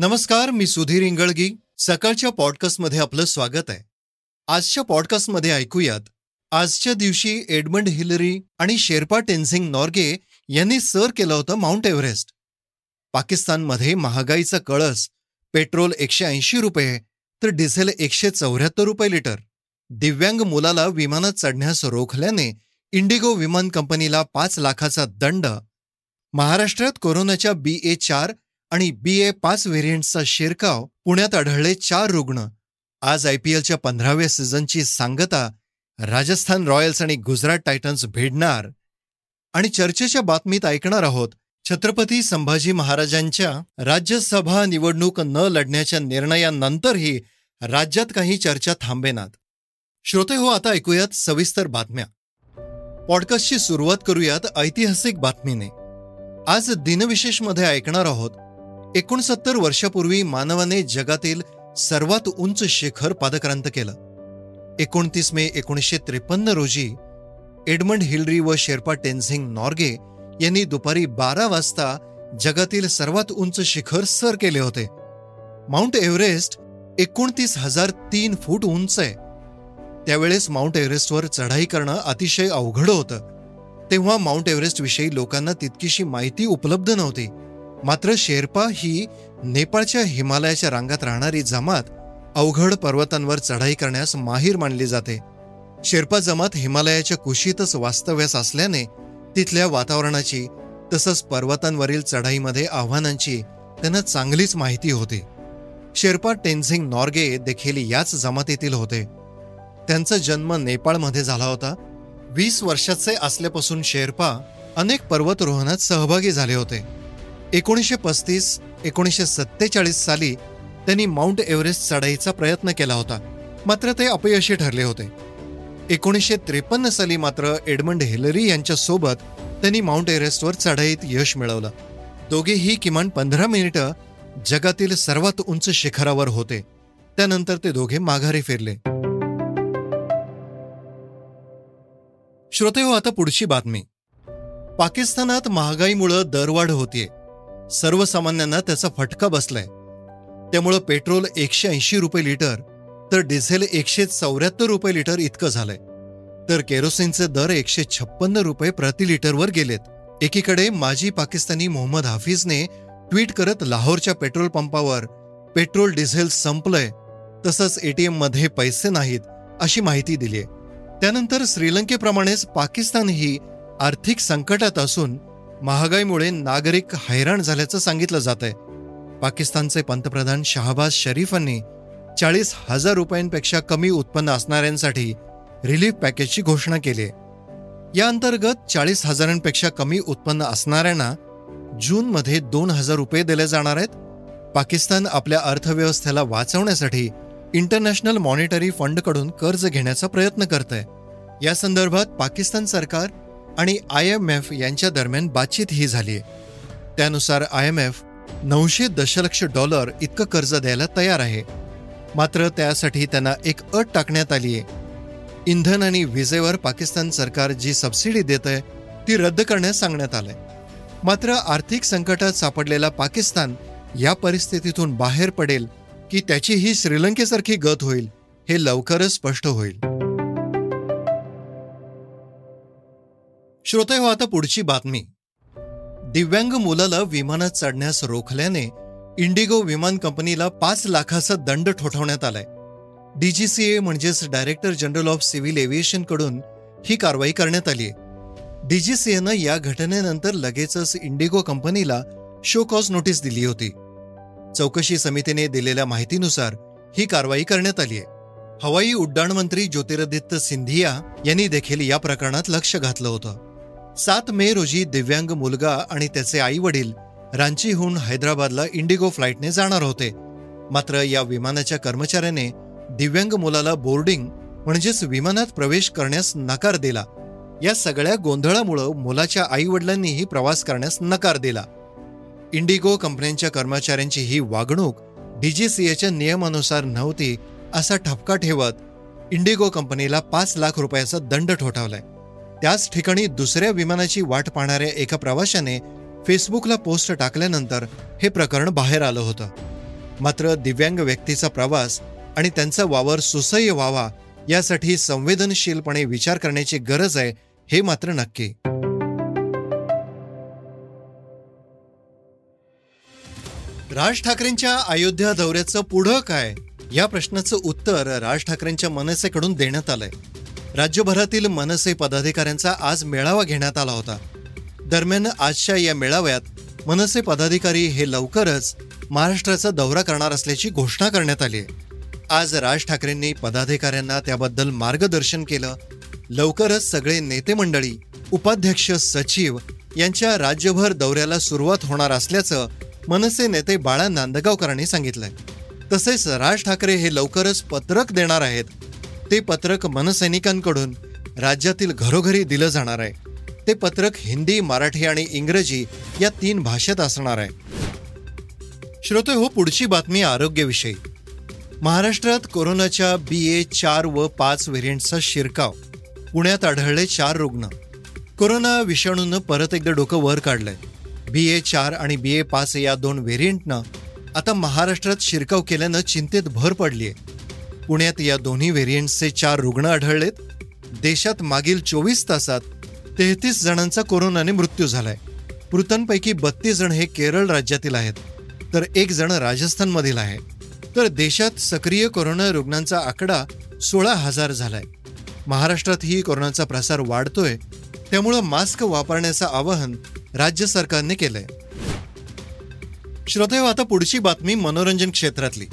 नमस्कार, मी सुधीर इंगळगी. सकाळच्या पॉडकास्टमध्ये आपलं स्वागत आहे. आजच्या पॉडकास्टमध्ये ऐकूयात आजच्या दिवशी एडमंड हिलरी आणि शेर्पा टेन्झिंग नॉर्गे यांनी सर केलं होतं माउंट एव्हरेस्ट. पाकिस्तानमध्ये महागाईचा कळस, पेट्रोल 180 रुपये तर डिझेल 174 रुपये लिटर. दिव्यांग मुलाला विमानात चढण्यास रोखल्याने इंडिगो विमान कंपनीला 5 लाखाचा दंड. महाराष्ट्रात कोरोनाच्या BA.4 आणि BA.5 व्हेरियंटचा शिरकाव, पुण्यात आढळले 4 रुग्ण. आज IPLच्या 15व्या सीझनची सांगता, राजस्थान रॉयल्स आणि गुजरात टायटन्स भिडणार. आणि चर्चेच्या बातमीत ऐकणार आहोत छत्रपती संभाजी महाराजांच्या राज्यसभा निवडणूक न लढण्याच्या निर्णयानंतरही राज्यात काही चर्चा थांबेनात. श्रोते हो, आता ऐकूयात सविस्तर बातम्या. पॉडकास्टची सुरुवात करूयात ऐतिहासिक बातमीने. आज दिनविशेषमध्ये ऐकणार आहोत 69 वर्षापूर्वी मानवाने जगातील सर्वात उंच शिखर पादक्रांत केलं. 29 मे 1953 रोजी एडमंड हिलरी व शेर्पा टेन्झिंग नॉर्गे यांनी दुपारी 12 वाजता जगातील सर्वात उंच शिखर सर केले होते. माउंट एव्हरेस्ट 29,003 फूट उंच आहे. त्यावेळेस माउंट एव्हरेस्टवर चढाई करणं अतिशय अवघड होतं. तेव्हा माउंट एव्हरेस्टविषयी लोकांना तितकीशी माहिती उपलब्ध नव्हती. मात्र शेर्पा ही नेपाळच्या हिमालयाच्या रांगात राहणारी जमात अवघड पर्वतांवर चढाई करण्यास माहीर मानली जाते. शेर्पा जमात हिमालयाच्या कुशीतच वास्तव्यास असल्याने तिथल्या वातावरणाची तसंच पर्वतांवरील चढाईमध्ये आव्हानांची त्यांना चांगलीच माहिती होती. शेर्पा टेन्झिंग नॉर्गे देखील याच जमातीतील होते. त्यांचा जन्म नेपाळमध्ये झाला होता. 20 वर्षाचे असल्यापासून शेर्पा अनेक पर्वतरोहणात सहभागी झाले होते. 1935-1947 साली त्यांनी माउंट एव्हरेस्ट चढाईचा प्रयत्न केला होता, मात्र ते अपयशी ठरले होते. 1953 साली मात्र एडमंड हिलरी यांच्यासोबत त्यांनी माउंट एव्हरेस्टवर चढाईत यश मिळवलं. दोघेही किमान 15 मिनिटं जगातील सर्वात उंच शिखरावर होते. त्यानंतर ते दोघे माघारी फिरले. श्रोते हो, आता पुढची बातमी. पाकिस्तानात महागाईमुळे दरवाढ होतीये. सर्वसामान्यांना त्याचा फटका बसलाय. त्यामुळं पेट्रोल 180 रुपये लिटर तर डिझेल 174 रुपये लिटर इतकं झालंय. तर केरोसिनचे दर 156 रुपये प्रति लिटरवर गेलेत. एकीकडे माजी पाकिस्तानी मोहम्मद हाफिजने ट्विट करत लाहोरच्या पेट्रोल पंपावर पेट्रोल डिझेल संपलंय, तसंच ATMमध्ये पैसे नाहीत अशी माहिती दिलीय. त्यानंतर श्रीलंकेप्रमाणेच पाकिस्तानही आर्थिक संकटात असून महागाईमुळे नागरिक हैराण झाल्याचं सांगितलं जात आहे. पाकिस्तानचे पंतप्रधान शाहबाज शरीफांनी 40,000 रुपयांपेक्षा कमी उत्पन्न असणाऱ्यांसाठी रिलीफ पॅकेजची घोषणा केली आहे. या अंतर्गत 40,000पेक्षा कमी उत्पन्न असणाऱ्यांना जूनमध्ये 2,000 रुपये दिले जाणार आहेत. पाकिस्तान आपल्या अर्थव्यवस्थेला वाचवण्यासाठी इंटरनॅशनल मॉनिटरी फंडकडून कर्ज घेण्याचा प्रयत्न करत आहे. या संदर्भात पाकिस्तान सरकार आणि IMF यांच्या दरम्यान बातचीत ही झाली आहे. त्यानुसार IMF $900 दशलक्ष इतकं कर्ज द्यायला तयार आहे. मात्र त्यासाठी त्यांना एक अट टाकण्यात आली आहे. इंधन आणि विजेवर पाकिस्तान सरकार जी सबसिडी देत आहे ती रद्द करण्यास सांगण्यात आलं आहे. मात्र आर्थिक संकटात सापडलेला पाकिस्तान या परिस्थितीतून बाहेर पडेल की त्याची ही श्रीलंकेसारखी गत होईल हे लवकरच स्पष्ट होईल. श्रोते हो, आता पुढची बातमी. दिव्यांग मुलाला विमानात चढण्यास रोखल्याने इंडिगो विमान कंपनीला 5 लाखाचा दंड ठोठावण्यात आलाय. DGCA म्हणजेच डायरेक्टर जनरल ऑफ सिव्हिल एव्हिएशनकडून ही कारवाई करण्यात आली आहे. DGCAनं या घटनेनंतर लगेचच इंडिगो कंपनीला शो कॉज नोटीस दिली होती. चौकशी समितीने दिलेल्या माहितीनुसार ही कारवाई करण्यात आली आहे. हवाई उड्डाण मंत्री ज्योतिरादित्य सिंधिया यांनी देखील या प्रकरणात लक्ष घातलं होतं. 7 मे रोजी दिव्यांग मुलगा आणि त्याचे आई वडील रांचीहून हैदराबादला इंडिगो फ्लाईटने जाणार होते. मात्र या विमानाच्या कर्मचाऱ्याने दिव्यांग मुलाला बोर्डिंग म्हणजेच विमानात प्रवेश करण्यास नकार दिला. या सगळ्या गोंधळामुळे मुलाच्या आई वडिलांनीही प्रवास करण्यास नकार दिला. इंडिगो कंपन्यांच्या कर्मचाऱ्यांची ही वागणूक DGCAच्या नियमानुसार नव्हती असा ठपका ठेवत इंडिगो कंपनीला 5 लाख रुपयाचा दंड ठोठावलाय. त्याच ठिकाणी दुसऱ्या विमानाची वाट पाहणाऱ्या एका प्रवाशाने फेसबुकला पोस्ट टाकल्यानंतर हे प्रकरण बाहेर आलं होतं. मात्र दिव्यांग व्यक्तीचा प्रवास आणि त्यांचा वावर सुसह्य व्हावा यासाठी संवेदनशीलपणे विचार करण्याची गरज आहे हे मात्र नक्की. राज ठाकरेंच्या अयोध्या दौऱ्याचं पुढं काय या प्रश्नाचं उत्तर राज ठाकरेंच्या मनसेकडून देण्यात आलंय. राज्यभरातील मनसे पदाधिकाऱ्यांचा आज मेळावा घेण्यात आला होता. दरम्यान आजच्या या मेळाव्यात मनसे पदाधिकारी हे लवकरच महाराष्ट्राचा दौरा करणार असल्याची घोषणा करण्यात आली आहे. आज राज ठाकरेंनी पदाधिकाऱ्यांना त्याबद्दल मार्गदर्शन केलं. लवकरच सगळे नेते मंडळी, उपाध्यक्ष, सचिव यांच्या राज्यभर दौऱ्याला सुरुवात होणार असल्याचं मनसे नेते बाळा नांदगावकरांनी सांगितलंय. तसेच राज ठाकरे हे लवकरच पत्रक देणार आहेत. ते पत्रक मनसैनिकांकडून राज्यातील घरोघरी दिलं जाणार आहे. ते पत्रक हिंदी, मराठी आणि इंग्रजी या तीन भाषेत असणार आहे. श्रोते हो, पुढची बातमी आरोग्यविषयी. महाराष्ट्रात कोरोनाच्या BA.4 व 5 व्हेरियंटचा शिरकाव. पुण्यात आढळले 4 रुग्ण. कोरोना विषाणूनं परत एकदा डोकं वर काढलंय. BA.4 आणि BA.5 या 2 व्हेरियंटनं आता महाराष्ट्रात शिरकाव केल्यानं चिंतेत भर पडली आहे. पुण्यात या दोन्ही व्हेरियंटचे 4 रुग्ण आढळलेत. देशात मागील 24 तासात 33 जणांचा कोरोनाने मृत्यू झालाय. मृतांपैकी 32 जण हे केरळ राज्यातील आहेत, तर 1 जण राजस्थानमधील आहे. तर देशात सक्रिय कोरोना रुग्णांचा आकडा 16,000 झालाय. महाराष्ट्रातही कोरोनाचा प्रसार वाढतोय, त्यामुळं मास्क वापरण्याचं आवाहन राज्य सरकारने केलंय. श्रोते, आता पुढची बातमी मनोरंजन क्षेत्रातली.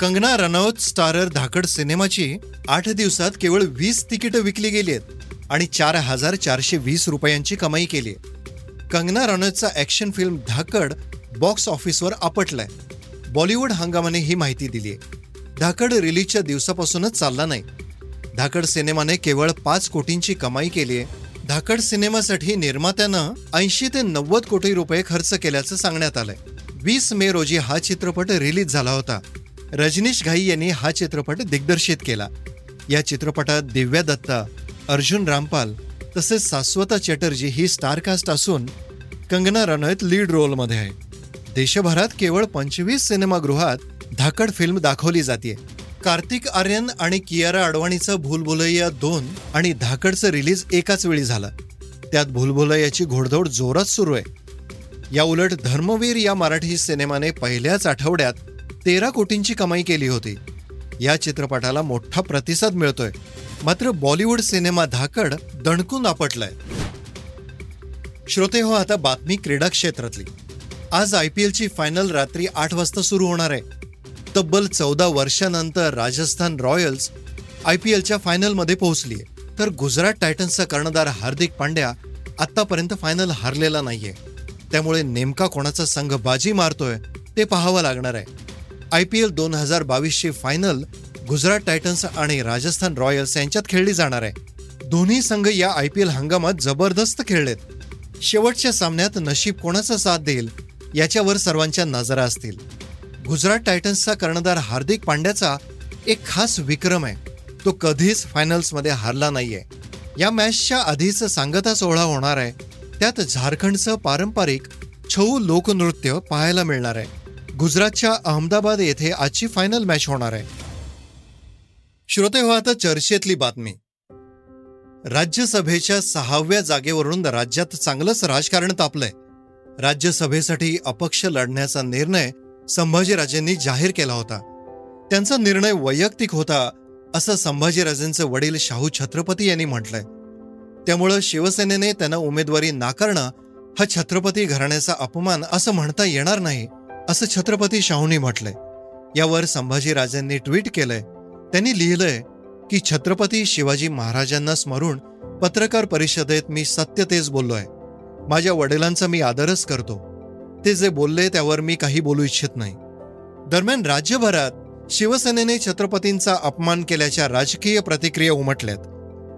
कंगना रनौत स्टारर धाकड सिनेमाची 8 दिवसात केवळ 20 तिकीटं विकली गेली आहेत आणि 4,420 रुपयांची कमाई केली आहे. कंगना रनौतचा ॲक्शन फिल्म धाकड बॉक्स ऑफिसवर आपटलाय. बॉलिवूड हंगामाने ही माहिती दिली आहे. धाकड रिलीजच्या दिवसापासूनच चालला नाही. धाकड सिनेमाने केवळ 5 कोटींची कमाई केली आहे. धाकड सिनेमासाठी निर्मात्यानं 80 ते 90 कोटी रुपये खर्च केल्याचं सांगण्यात आलंय. 20 मे रोजी हा चित्रपट रिलीज झाला होता. रजनीश घाई यांनी हा चित्रपट दिग्दर्शित केला. या चित्रपटात दिव्या दत्ता, अर्जुन रामपाल तसेच शाश्वता चॅटर्जी ही स्टारकास्ट असून कंगना रनौत लीड रोलमध्ये आहे. देशभरात केवळ 25 सिनेमागृहात धाकड फिल्म दाखवली जाते. कार्तिक आर्यन आणि कियारा अडवाणीचं भूल भुलैया 2 आणि धाकडचं रिलीज एकाच वेळी झालं. त्यात भूल भुलैयाची घोडदौड जोरात सुरू आहे. याउलट धर्मवीर या मराठी सिनेमाने पहिल्याच आठवड्यात 13 कोटींची कमाई केली होती. या चित्रपटाला मोठा प्रतिसाद मिळतोय. मात्र बॉलिवूड सिनेमा धाकड दणकून आपटलाय. श्रोते हो, आता बातमी क्रीडा क्षेत्रातली. आज IPLची फायनल रात्री 8 वाजता सुरू होणार आहे. तब्बल 14 वर्षानंतर राजस्थान रॉयल्स IPLच्या फायनलमध्ये पोहोचली आहे. तर गुजरात टायटन्सचा कर्णधार हार्दिक पांड्या आत्तापर्यंत फायनल हारलेला नाहीये. त्यामुळे नेमका कोणाचा संघ बाजी मारतोय ते पाहावं लागणार आहे. IPL 2022ची फायनल गुजरात टायटन्स आणि राजस्थान रॉयल्स यांच्यात खेळली जाणार आहे. दोन्ही संघ या IPL हंगामात जबरदस्त खेळलेत. शेवटच्या सामन्यात नशीब कोणाचा साथ देईल याच्यावर सर्वांच्या नजरा असतील. गुजरात टायटन्सचा कर्णधार हार्दिक पांड्याचा एक खास विक्रम आहे. तो कधीच फायनल्समध्ये हारला नाहीये. या मॅचच्या आधीच सांगता सोहळा होणार आहे. त्यात झारखंडचं पारंपरिक छऊ लोकनृत्य पाहायला मिळणार आहे. गुजरातच्या अहमदाबाद येथे आजची फायनल मॅच होणार आहे. श्रोते हो, आता चर्चेतली बातमी. राज्यसभेच्या 6व्या जागेवरून राज्यात चांगलंच राजकारण तापलंय. राज्यसभेसाठी अपक्ष लढण्याचा निर्णय संभाजीराजेंनी जाहीर केला होता. त्यांचा निर्णय वैयक्तिक होता असं संभाजीराजेंचे वडील शाहू छत्रपती यांनी म्हटलंय. त्यामुळं शिवसेनेने त्यांना उमेदवारी नाकारणं हा छत्रपती घराण्याचा अपमान असं म्हणता येणार नाही असं छत्रपती शाहूंनी म्हटलंय. यावर संभाजीराजेंनी ट्विट केलंय. त्यांनी लिहिलंय की छत्रपती शिवाजी महाराजांना स्मरून पत्रकार परिषदेत मी सत्यतेच बोललोय. माझ्या वडिलांचा मी आदरच करतो. ते जे बोलले त्यावर मी काही बोलू इच्छित नाही. दरम्यान राज्यभरात शिवसेनेने छत्रपतींचा अपमान केल्याच्या राजकीय प्रतिक्रिया उमटल्यात.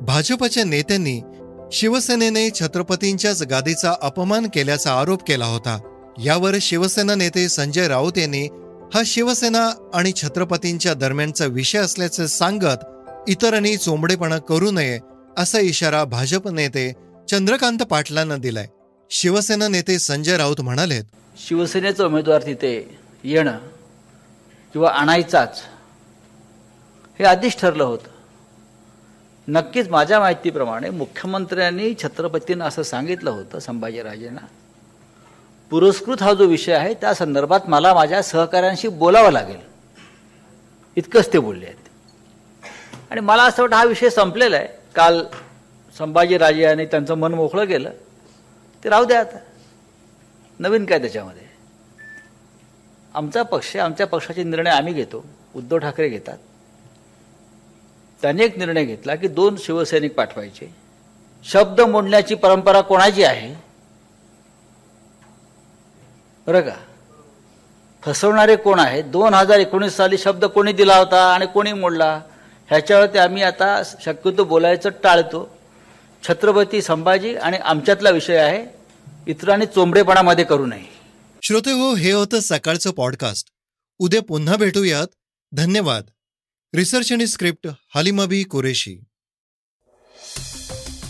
भाजपच्या नेत्यांनी शिवसेनेने छत्रपतींच्याच गादीचा अपमान केल्याचा आरोप केला होता. यावर शिवसेना नेते संजय राऊत यांनी हा शिवसेना आणि छत्रपतींच्या दरम्यानचा विषय असल्याचं सांगत इतरांनी चोंबडेपणा करू नये असा इशारा भाजप नेते चंद्रकांत पाटलांना दिलाय. शिवसेना नेते संजय राऊत म्हणाले, शिवसेनेचा उमेदवार तिथे येणं किंवा आणायचाच हे आधीच ठरलं होतं. नक्कीच माझ्या माहितीप्रमाणे मुख्यमंत्र्यांनी छत्रपतींना असं सांगितलं होतं, संभाजीराजेंना, पुरस्कृत हा जो विषय आहे त्या संदर्भात मला माझ्या सहकाऱ्यांशी बोलावं लागेल, इतकंच ते बोलले आहेत. आणि मला असं वाटतं हा विषय संपलेला आहे. काल संभाजीराजे यांनी त्यांचं मन मोकळं केलं, ते राहू द्या, आता नवीन काय त्याच्यामध्ये. आमचा पक्ष, आमच्या पक्षाचे निर्णय आम्ही घेतो, उद्धव ठाकरे घेतात. त्यांनी एक निर्णय घेतला की 2 शिवसैनिक पाठवायचे. शब्द मोडण्याची परंपरा कोणाची आहे बरं का, फसवणारे कोण आहेत? 2019 साली शब्द कोणी दिला होता आणि कोणी मोडला ह्याच्यावरती आम्ही आता शक्यतो बोलायचं टाळतो. छत्रपती संभाजी आणि आमच्यातला विषय आहे, इतरांनी चोंबडेपणामध्ये करू नये. श्रोते हो, हे होतं सकाळचं पॉडकास्ट. उद्या पुन्हा भेटूयात. धन्यवाद. रिसर्च आणि स्क्रिप्ट हालिमाबी कुरेशी.